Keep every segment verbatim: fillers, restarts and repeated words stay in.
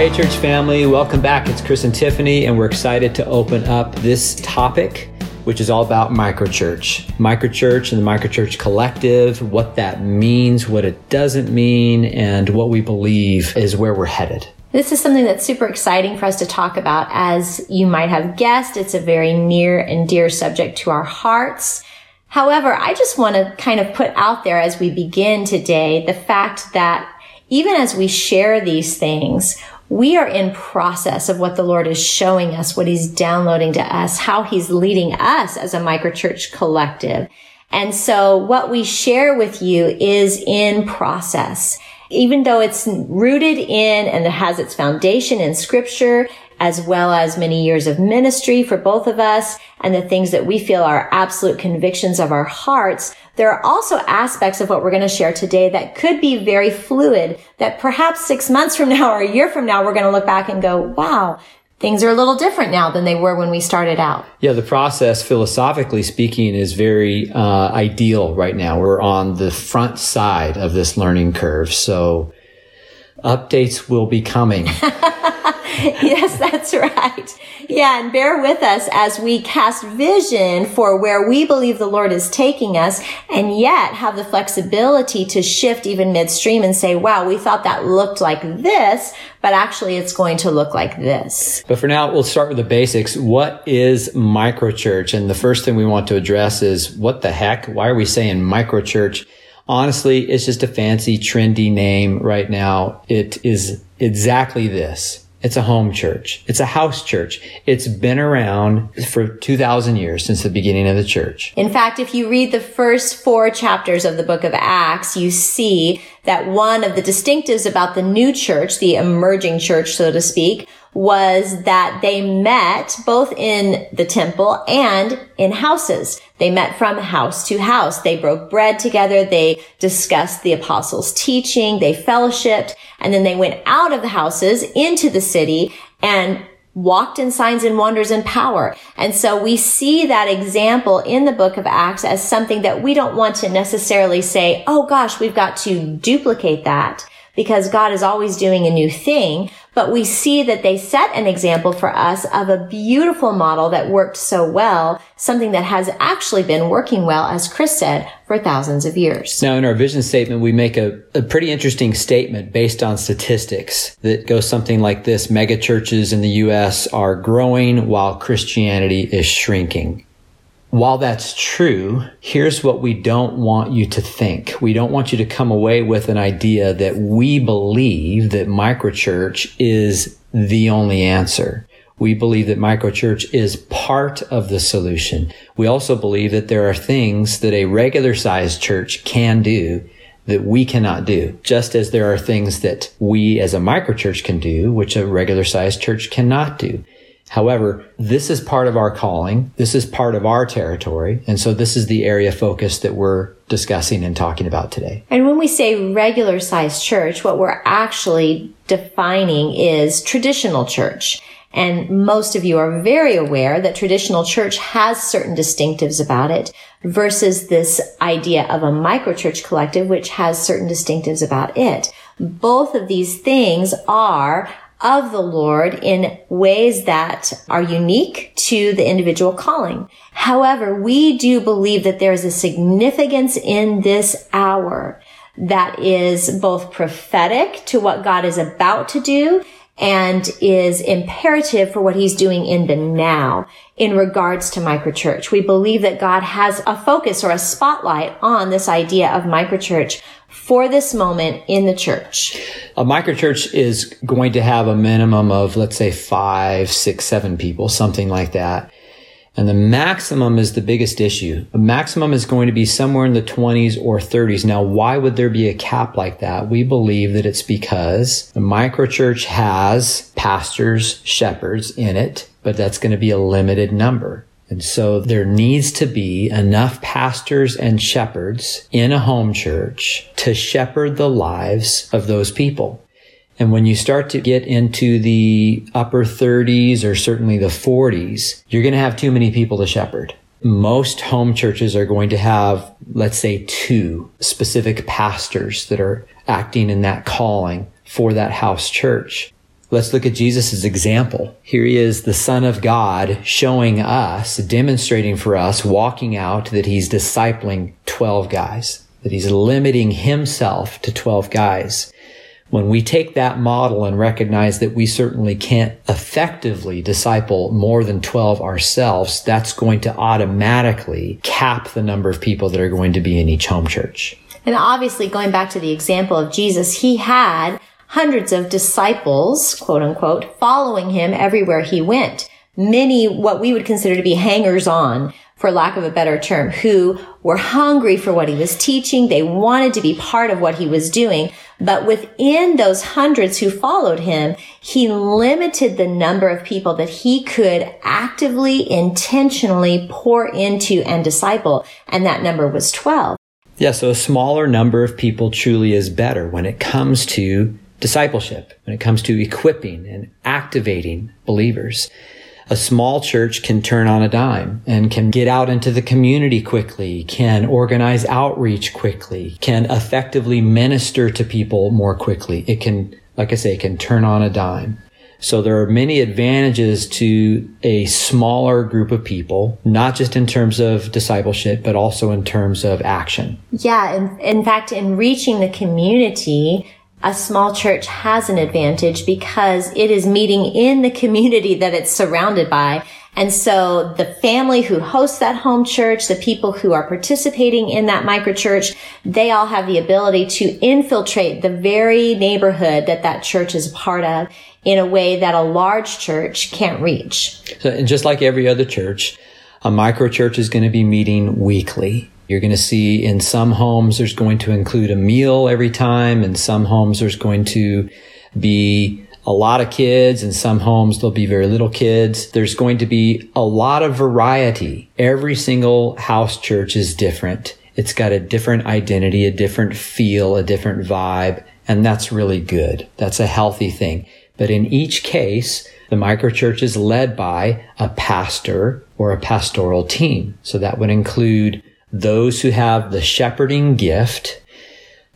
Hey, church family, welcome back. It's Chris and Tiffany, and we're excited to open up this topic, which is all about microchurch. Microchurch and the Microchurch Collective, what that means, what it doesn't mean, and what we believe is where we're headed. This is something that's super exciting for us to talk about. As you might have guessed, it's a very near and dear subject to our hearts. However, I just want to kind of put out there as we begin today the fact that even as we share these things, we are in process of what the Lord is showing us, what he's downloading to us, how he's leading us as a microchurch collective. And so what we share with you is in process. Even though it's rooted in and it has its foundation in scripture, as well as many years of ministry for both of us and the things that we feel are absolute convictions of our hearts, there are also aspects of what we're going to share today that could be very fluid, that perhaps six months from now or a year from now, we're going to look back and go, wow, things are a little different now than they were when we started out. Yeah, the process, philosophically speaking, is very uh, ideal right now. We're on the front side of this learning curve, so updates will be coming. Yes, that's right. Yeah, and bear with us as we cast vision for where we believe the Lord is taking us, and yet have the flexibility to shift even midstream and say, wow, we thought that looked like this, but actually it's going to look like this. But for now, we'll start with the basics. What is microchurch? And the first thing we want to address is, what the heck? Why are we saying microchurch? Honestly, it's just a fancy, trendy name right now. It is exactly this. It's a home church. It's a house church. It's been around for two thousand years, since the beginning of the church. In fact, if you read the first four chapters of the book of Acts, you see that one of the distinctives about the new church, the emerging church, so to speak, was that they met both in the temple and in houses. They met from house to house. They broke bread together. They discussed the apostles' teaching. They fellowshiped. And then they went out of the houses into the city and walked in signs and wonders and power. And so we see that example in the book of Acts as something that we don't want to necessarily say, oh gosh, we've got to duplicate that, because God is always doing a new thing. But we see that they set an example for us of a beautiful model that worked so well, something that has actually been working well, as Chris said, for thousands of years. Now, in our vision statement, we make a, a pretty interesting statement based on statistics that goes something like this. Megachurches in the U S are growing while Christianity is shrinking. While that's true, here's what we don't want you to think. We don't want you to come away with an idea that we believe that microchurch is the only answer. We believe that microchurch is part of the solution. We also believe that there are things that a regular-sized church can do that we cannot do, just as there are things that we as a microchurch can do, which a regular-sized church cannot do. However, this is part of our calling. This is part of our territory. And so this is the area of focus that we're discussing and talking about today. And when we say regular sized church, what we're actually defining is traditional church. And most of you are very aware that traditional church has certain distinctives about it versus this idea of a microchurch collective, which has certain distinctives about it. Both of these things are of the Lord in ways that are unique to the individual calling. However, we do believe that there is a significance in this hour that is both prophetic to what God is about to do and is imperative for what he's doing in the now in regards to microchurch. We believe that God has a focus or a spotlight on this idea of microchurch for this moment in the church. A microchurch is going to have a minimum of, let's say, five, six, seven people, something like that. And the maximum is the biggest issue. The maximum is going to be somewhere in the twenties or thirties. Now, why would there be a cap like that? We believe that it's because the microchurch has pastors, shepherds in it, but that's going to be a limited number. And so there needs to be enough pastors and shepherds in a home church to shepherd the lives of those people. And when you start to get into the upper thirties or certainly the forties, you're going to have too many people to shepherd. Most home churches are going to have, let's say, two specific pastors that are acting in that calling for that house church. Let's look at Jesus' example. Here he is, the Son of God, showing us, demonstrating for us, walking out that he's discipling twelve guys, that he's limiting himself to twelve guys. When we take that model and recognize that we certainly can't effectively disciple more than twelve ourselves, that's going to automatically cap the number of people that are going to be in each home church. And obviously, going back to the example of Jesus, he had hundreds of disciples, quote unquote, following him everywhere he went. Many what we would consider to be hangers-on, for lack of a better term, who were hungry for what he was teaching. They wanted to be part of what he was doing. But within those hundreds who followed him, he limited the number of people that he could actively, intentionally pour into and disciple. And that number was twelve. Yeah, so a smaller number of people truly is better when it comes to discipleship, when it comes to equipping and activating believers. A small church can turn on a dime and can get out into the community quickly, can organize outreach quickly, can effectively minister to people more quickly. It can, like I say, it can turn on a dime. So there are many advantages to a smaller group of people, not just in terms of discipleship, but also in terms of action. Yeah. In, in fact, in reaching the community, a small church has an advantage because it is meeting in the community that it's surrounded by. And so the family who hosts that home church, the people who are participating in that microchurch, they all have the ability to infiltrate the very neighborhood that that church is a part of in a way that a large church can't reach. So, and just like every other church, a microchurch is going to be meeting weekly. You're going to see in some homes there's going to include a meal every time. In some homes there's going to be a lot of kids. In some homes, there'll be very little kids. There's going to be a lot of variety. Every single house church is different. It's got a different identity, a different feel, a different vibe, and that's really good. That's a healthy thing. But in each case, the microchurch is led by a pastor or a pastoral team. So that would include those who have the shepherding gift.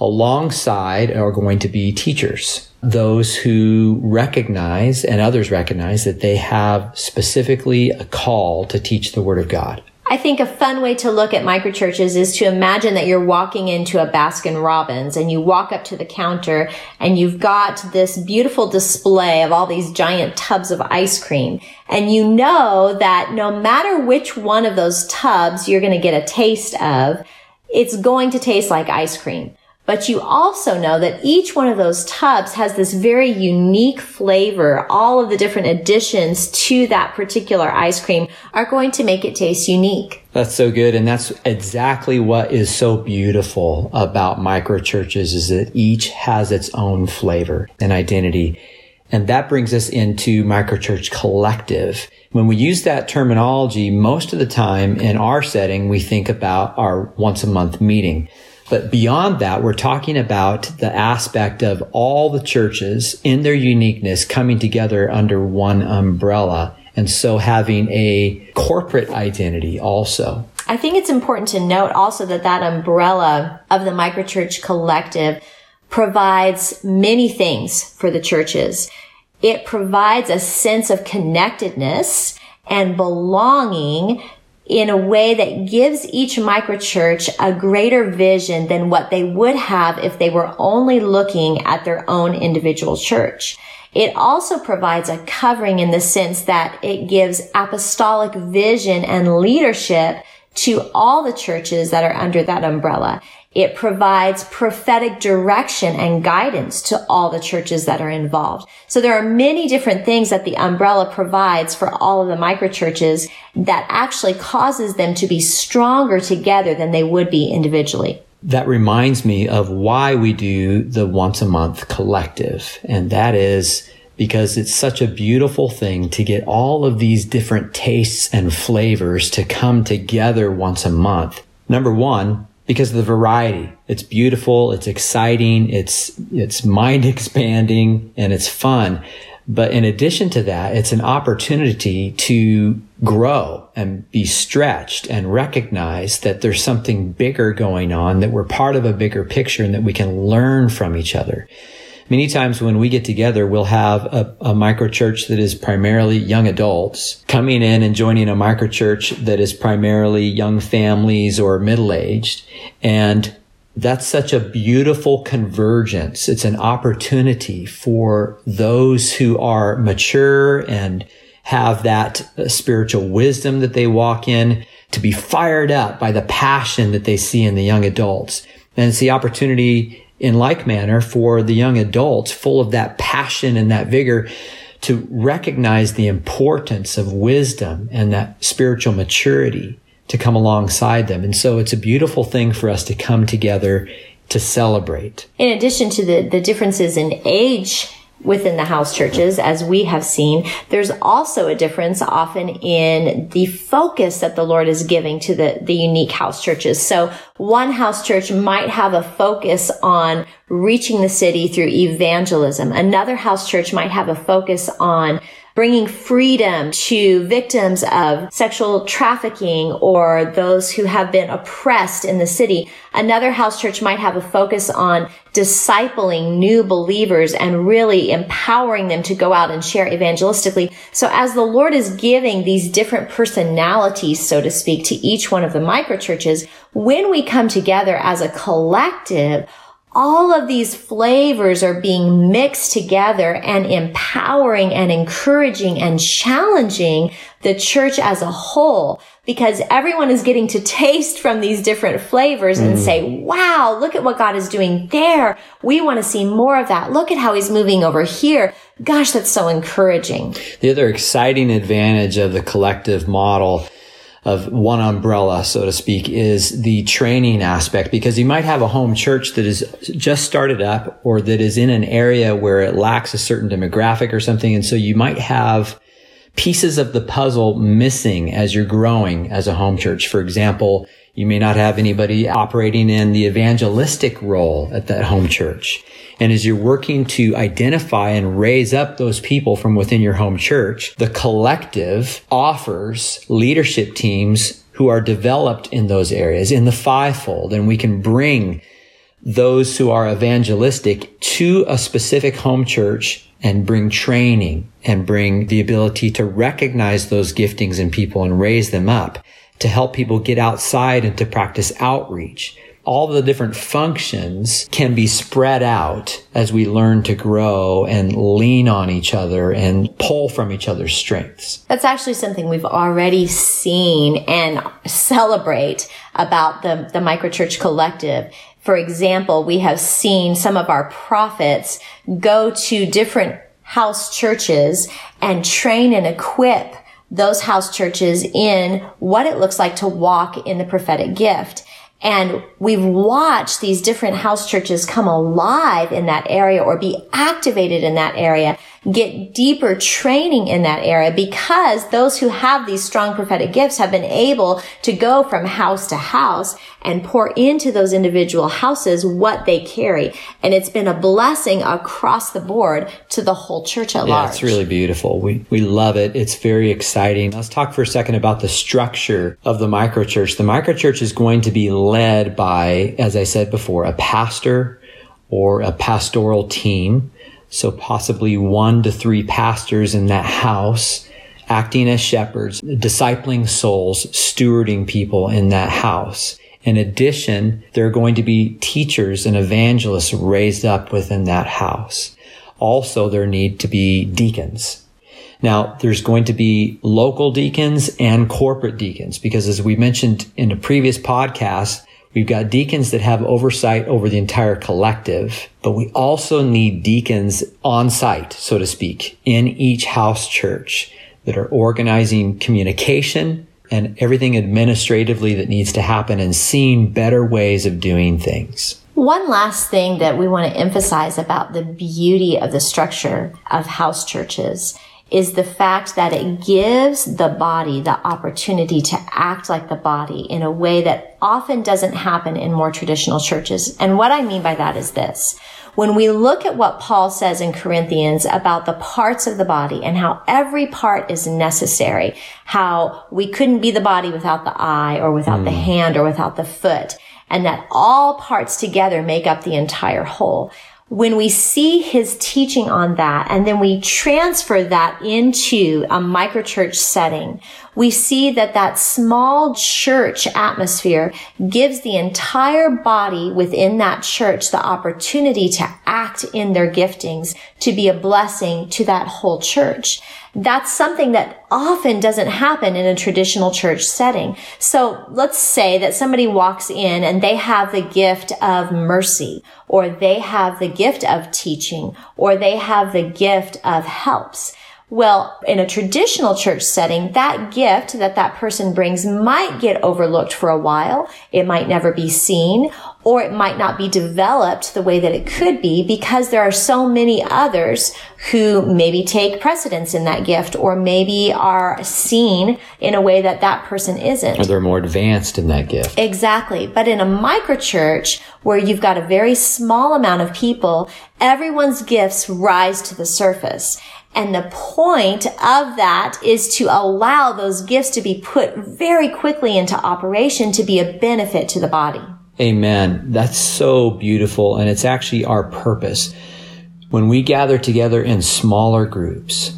Alongside are going to be teachers, those who recognize and others recognize that they have specifically a call to teach the Word of God. I think a fun way to look at microchurches is to imagine that you're walking into a Baskin Robbins and you walk up to the counter and you've got this beautiful display of all these giant tubs of ice cream. And you know that no matter which one of those tubs you're going to get a taste of, it's going to taste like ice cream. But you also know that each one of those tubs has this very unique flavor. All of the different additions to that particular ice cream are going to make it taste unique. That's so good. And that's exactly what is so beautiful about microchurches is that each has its own flavor and identity. And that brings us into Microchurch Collective. When we use that terminology, most of the time in our setting, we think about our once a month meeting. But beyond that, we're talking about the aspect of all the churches in their uniqueness coming together under one umbrella. And so having a corporate identity also. I think it's important to note also that that umbrella of the Microchurch Collective provides many things for the churches. It provides a sense of connectedness and belonging in a way that gives each microchurch a greater vision than what they would have if they were only looking at their own individual church. It also provides a covering in the sense that it gives apostolic vision and leadership to all the churches that are under that umbrella. It provides prophetic direction and guidance to all the churches that are involved. So there are many different things that the umbrella provides for all of the microchurches that actually causes them to be stronger together than they would be individually. That reminds me of why we do the once a month collective. And that is because it's such a beautiful thing to get all of these different tastes and flavors to come together once a month. Number one, because of the variety. It's beautiful, it's exciting, it's it's mind expanding, and it's fun. But in addition to that, it's an opportunity to grow and be stretched and recognize that there's something bigger going on, that we're part of a bigger picture and that we can learn from each other. many times when we get together, we'll have a, a microchurch that is primarily young adults coming in and joining a microchurch that is primarily young families or middle-aged. And that's such a beautiful convergence. It's an opportunity for those who are mature and have that spiritual wisdom that they walk in to be fired up by the passion that they see in the young adults. And it's the opportunity in like manner for the young adults full of that passion and that vigor to recognize the importance of wisdom and that spiritual maturity to come alongside them. And so it's a beautiful thing for us to come together to celebrate. In addition to the, the differences in age within the house churches, as we have seen, there's also a difference often in the focus that the Lord is giving to the, the unique house churches. So one house church might have a focus on reaching the city through evangelism. Another house church might have a focus on bringing freedom to victims of sexual trafficking or those who have been oppressed in the city. Another house church might have a focus on discipling new believers and really empowering them to go out and share evangelistically. So as the Lord is giving these different personalities, so to speak, to each one of the microchurches, when we come together as a collective, all of these flavors are being mixed together and empowering and encouraging and challenging the church as a whole, because everyone is getting to taste from these different flavors and mm. say, wow, look at what God is doing there. We want to see more of that. Look at how he's moving over here. Gosh, that's so encouraging. The other exciting advantage of the collective model of one umbrella, so to speak, is the training aspect, because you might have a home church that is just started up or that is in an area where it lacks a certain demographic or something. And so you might have pieces of the puzzle missing as you're growing as a home church. For example, you may not have anybody operating in the evangelistic role at that home church. And as you're working to identify and raise up those people from within your home church, the collective offers leadership teams who are developed in those areas, in the fivefold. And we can bring those who are evangelistic to a specific home church and bring training and bring the ability to recognize those giftings in people and raise them up to help people get outside and to practice outreach. All the different functions can be spread out as we learn to grow and lean on each other and pull from each other's strengths. That's actually something we've already seen and celebrate about the, the Microchurch Collective. For example, we have seen some of our prophets go to different house churches and train and equip those house churches in what it looks like to walk in the prophetic gift. And we've watched these different house churches come alive in that area or be activated in that area, get deeper training in that area, because those who have these strong prophetic gifts have been able to go from house to house and pour into those individual houses what they carry. And it's been a blessing across the board to the whole church at yeah, large. It's really beautiful. We we love it. It's very exciting. Let's talk for a second about the structure of the microchurch. The microchurch is going to be led by, as I said before, a pastor or a pastoral team. So possibly one to three pastors in that house acting as shepherds, discipling souls, stewarding people in that house. In addition, there are going to be teachers and evangelists raised up within that house. Also, there need to be deacons. Now, there's going to be local deacons and corporate deacons, because as we mentioned in a previous podcast, we've got deacons that have oversight over the entire collective, but we also need deacons on site, so to speak, in each house church that are organizing communication and everything administratively that needs to happen and seeing better ways of doing things. One last thing that we want to emphasize about the beauty of the structure of house churches is the fact that it gives the body the opportunity to act like the body in a way that often doesn't happen in more traditional churches. And what I mean by that is this. When we look at what Paul says in Corinthians about the parts of the body and how every part is necessary, how we couldn't be the body without the eye or without mm. the hand or without the foot, and that all parts together make up the entire whole. when we see his teaching on that, and then we transfer that into a microchurch setting, we see that that small church atmosphere gives the entire body within that church the opportunity to act in their giftings, to be a blessing to that whole church. That's something that often doesn't happen in a traditional church setting. So let's say that somebody walks in and they have the gift of mercy, or they have the gift of teaching, or they have the gift of helps. Well, in a traditional church setting, that gift that that person brings might get overlooked for a while. It might never be seen, or it might not be developed the way that it could be, because there are so many others who maybe take precedence in that gift, or maybe are seen in a way that that person isn't. Or they're more advanced in that gift. Exactly. But in a microchurch where you've got a very small amount of people, everyone's gifts rise to the surface. And the point of that is to allow those gifts to be put very quickly into operation to be a benefit to the body. Amen. That's so beautiful. And it's actually our purpose. When we gather together in smaller groups,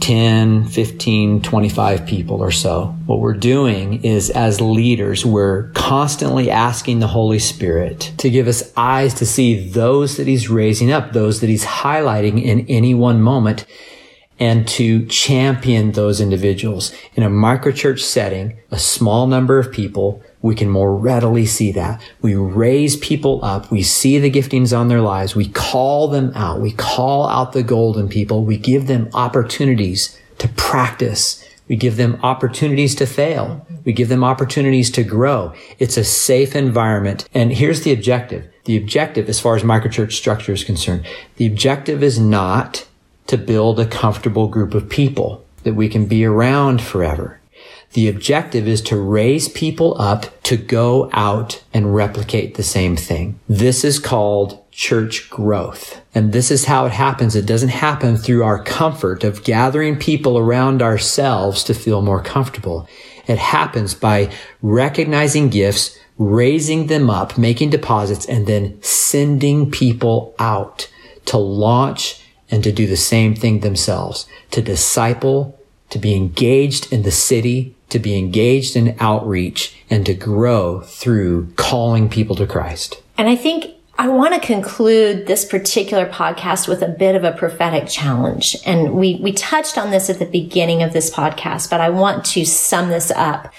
ten, fifteen, twenty-five people or so, what we're doing is, as leaders, we're constantly asking the Holy Spirit to give us eyes to see those that he's raising up, those that he's highlighting in any one moment, and to champion those individuals. In a microchurch setting, a small number of people, we can more readily see that. We raise people up. We see the giftings on their lives. We call them out. We call out the golden people. We give them opportunities to practice. We give them opportunities to fail. We give them opportunities to grow. It's a safe environment. And here's the objective. The objective, as far as microchurch structure is concerned, the objective is not to build a comfortable group of people that we can be around forever. The objective is to raise people up to go out and replicate the same thing. This is called church growth. And this is how it happens. It doesn't happen through our comfort of gathering people around ourselves to feel more comfortable. It happens by recognizing gifts, raising them up, making deposits, and then sending people out to launch and to do the same thing themselves, to disciple, to be engaged in the city, to be engaged in outreach, and to grow through calling people to Christ. And I think I want to conclude this particular podcast with a bit of a prophetic challenge. And we, we touched on this at the beginning of this podcast, but I want to sum this up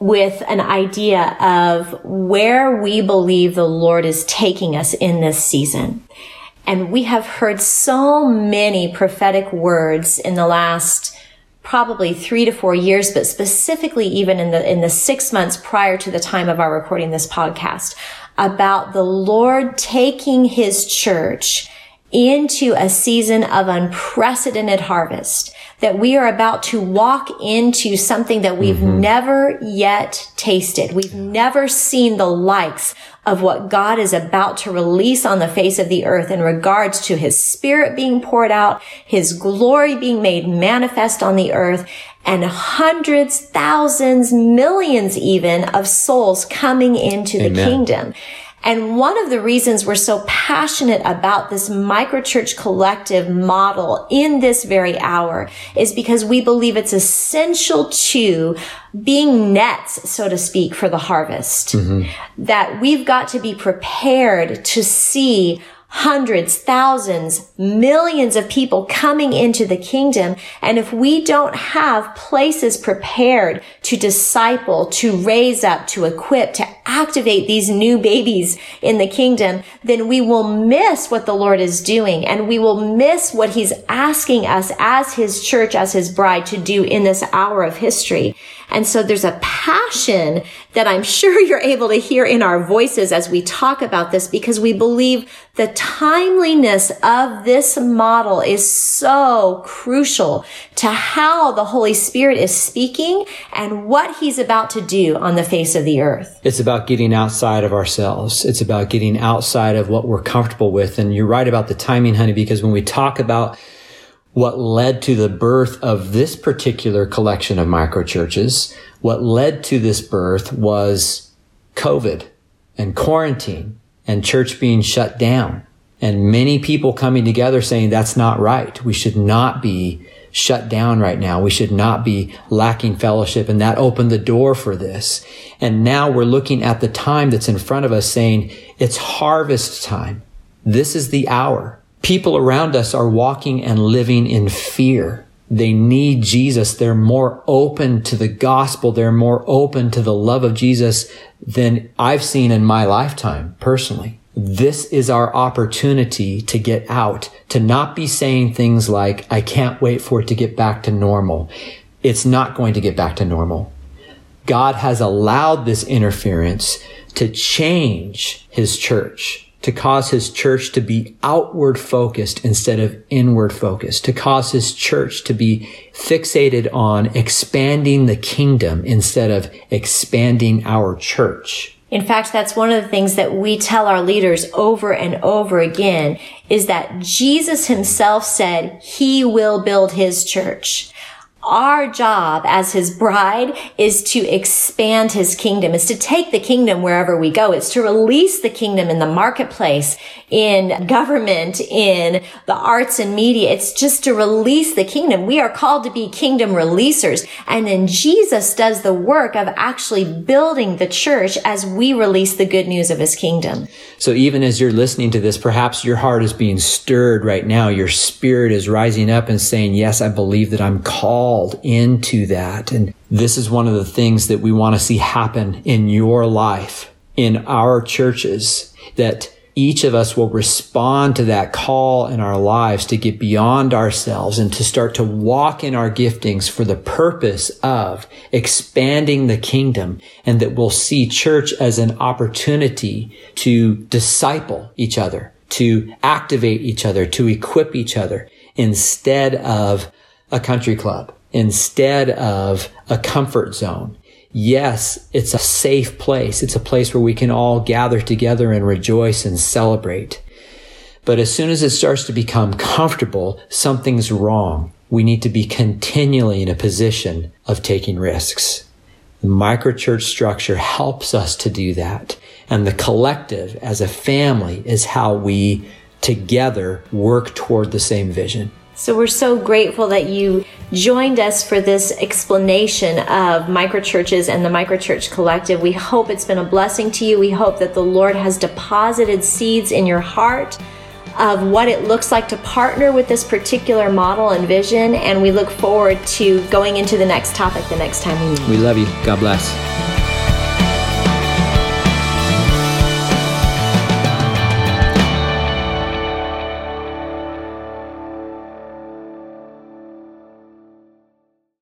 with an idea of where we believe the Lord is taking us in this season. And we have heard so many prophetic words in the last probably three to four years, but specifically even in the, in the six months prior to the time of our recording this podcast, about the Lord taking his church into a season of unprecedented harvest, that we are about to walk into something that we've mm-hmm. never yet tasted. We've never seen the likes of what God is about to release on the face of the earth in regards to his spirit being poured out, his glory being made manifest on the earth, and hundreds, thousands, millions even of souls coming into Amen. The kingdom. And one of the reasons we're so passionate about this microchurch collective model in this very hour is because we believe it's essential to being nets, so to speak, for the harvest. Mm-hmm. That we've got to be prepared to see hundreds, thousands, millions of people coming into the kingdom. And if we don't have places prepared to disciple, to raise up, to equip, to activate these new babies in the kingdom, then we will miss what the Lord is doing. And we will miss what he's asking us as his church, as his bride, to do in this hour of history. And so there's a passion that I'm sure you're able to hear in our voices as we talk about this, because we believe the timeliness of this model is so crucial to how the Holy Spirit is speaking and what he's about to do on the face of the earth. It's about getting outside of ourselves. It's about getting outside of what we're comfortable with. And you're right about the timing, honey, because when we talk about what led to the birth of this particular collection of microchurches, what led to this birth was COVID and quarantine and church being shut down. And many people coming together saying that's not right. We should not be shut down right now. We should not be lacking fellowship. And that opened the door for this. And now we're looking at the time that's in front of us saying it's harvest time. This is the hour. People around us are walking and living in fear. They need Jesus. They're more open to the gospel. They're more open to the love of Jesus than I've seen in my lifetime personally. This is our opportunity to get out, to not be saying things like, I can't wait for it to get back to normal. It's not going to get back to normal. God has allowed this interference to change his church, to cause his church to be outward focused instead of inward focused, to cause his church to be fixated on expanding the kingdom instead of expanding our church. In fact, that's one of the things that we tell our leaders over and over again is that Jesus himself said he will build his church. Our job as his bride is to expand his kingdom, is to take the kingdom wherever we go. It's to release the kingdom in the marketplace, in government, in the arts and media. It's just to release the kingdom. We are called to be kingdom releasers. And then Jesus does the work of actually building the church as we release the good news of his kingdom. So even as you're listening to this, perhaps your heart is being stirred right now. Your spirit is rising up and saying, yes, I believe that I'm called into that. And this is one of the things that we want to see happen in your life, in our churches, that each of us will respond to that call in our lives to get beyond ourselves and to start to walk in our giftings for the purpose of expanding the kingdom, and that we'll see church as an opportunity to disciple each other, to activate each other, to equip each other instead of a country club, instead of a comfort zone. Yes, it's a safe place. It's a place where we can all gather together and rejoice and celebrate. But as soon as it starts to become comfortable, something's wrong. We need to be continually in a position of taking risks. The microchurch structure helps us to do that. And the collective as a family is how we together work toward the same vision. So we're so grateful that you joined us for this explanation of microchurches and the Microchurch Collective. We hope it's been a blessing to you. We hope that the Lord has deposited seeds in your heart of what it looks like to partner with this particular model and vision. And we look forward to going into the next topic the next time we meet. We love you. God bless.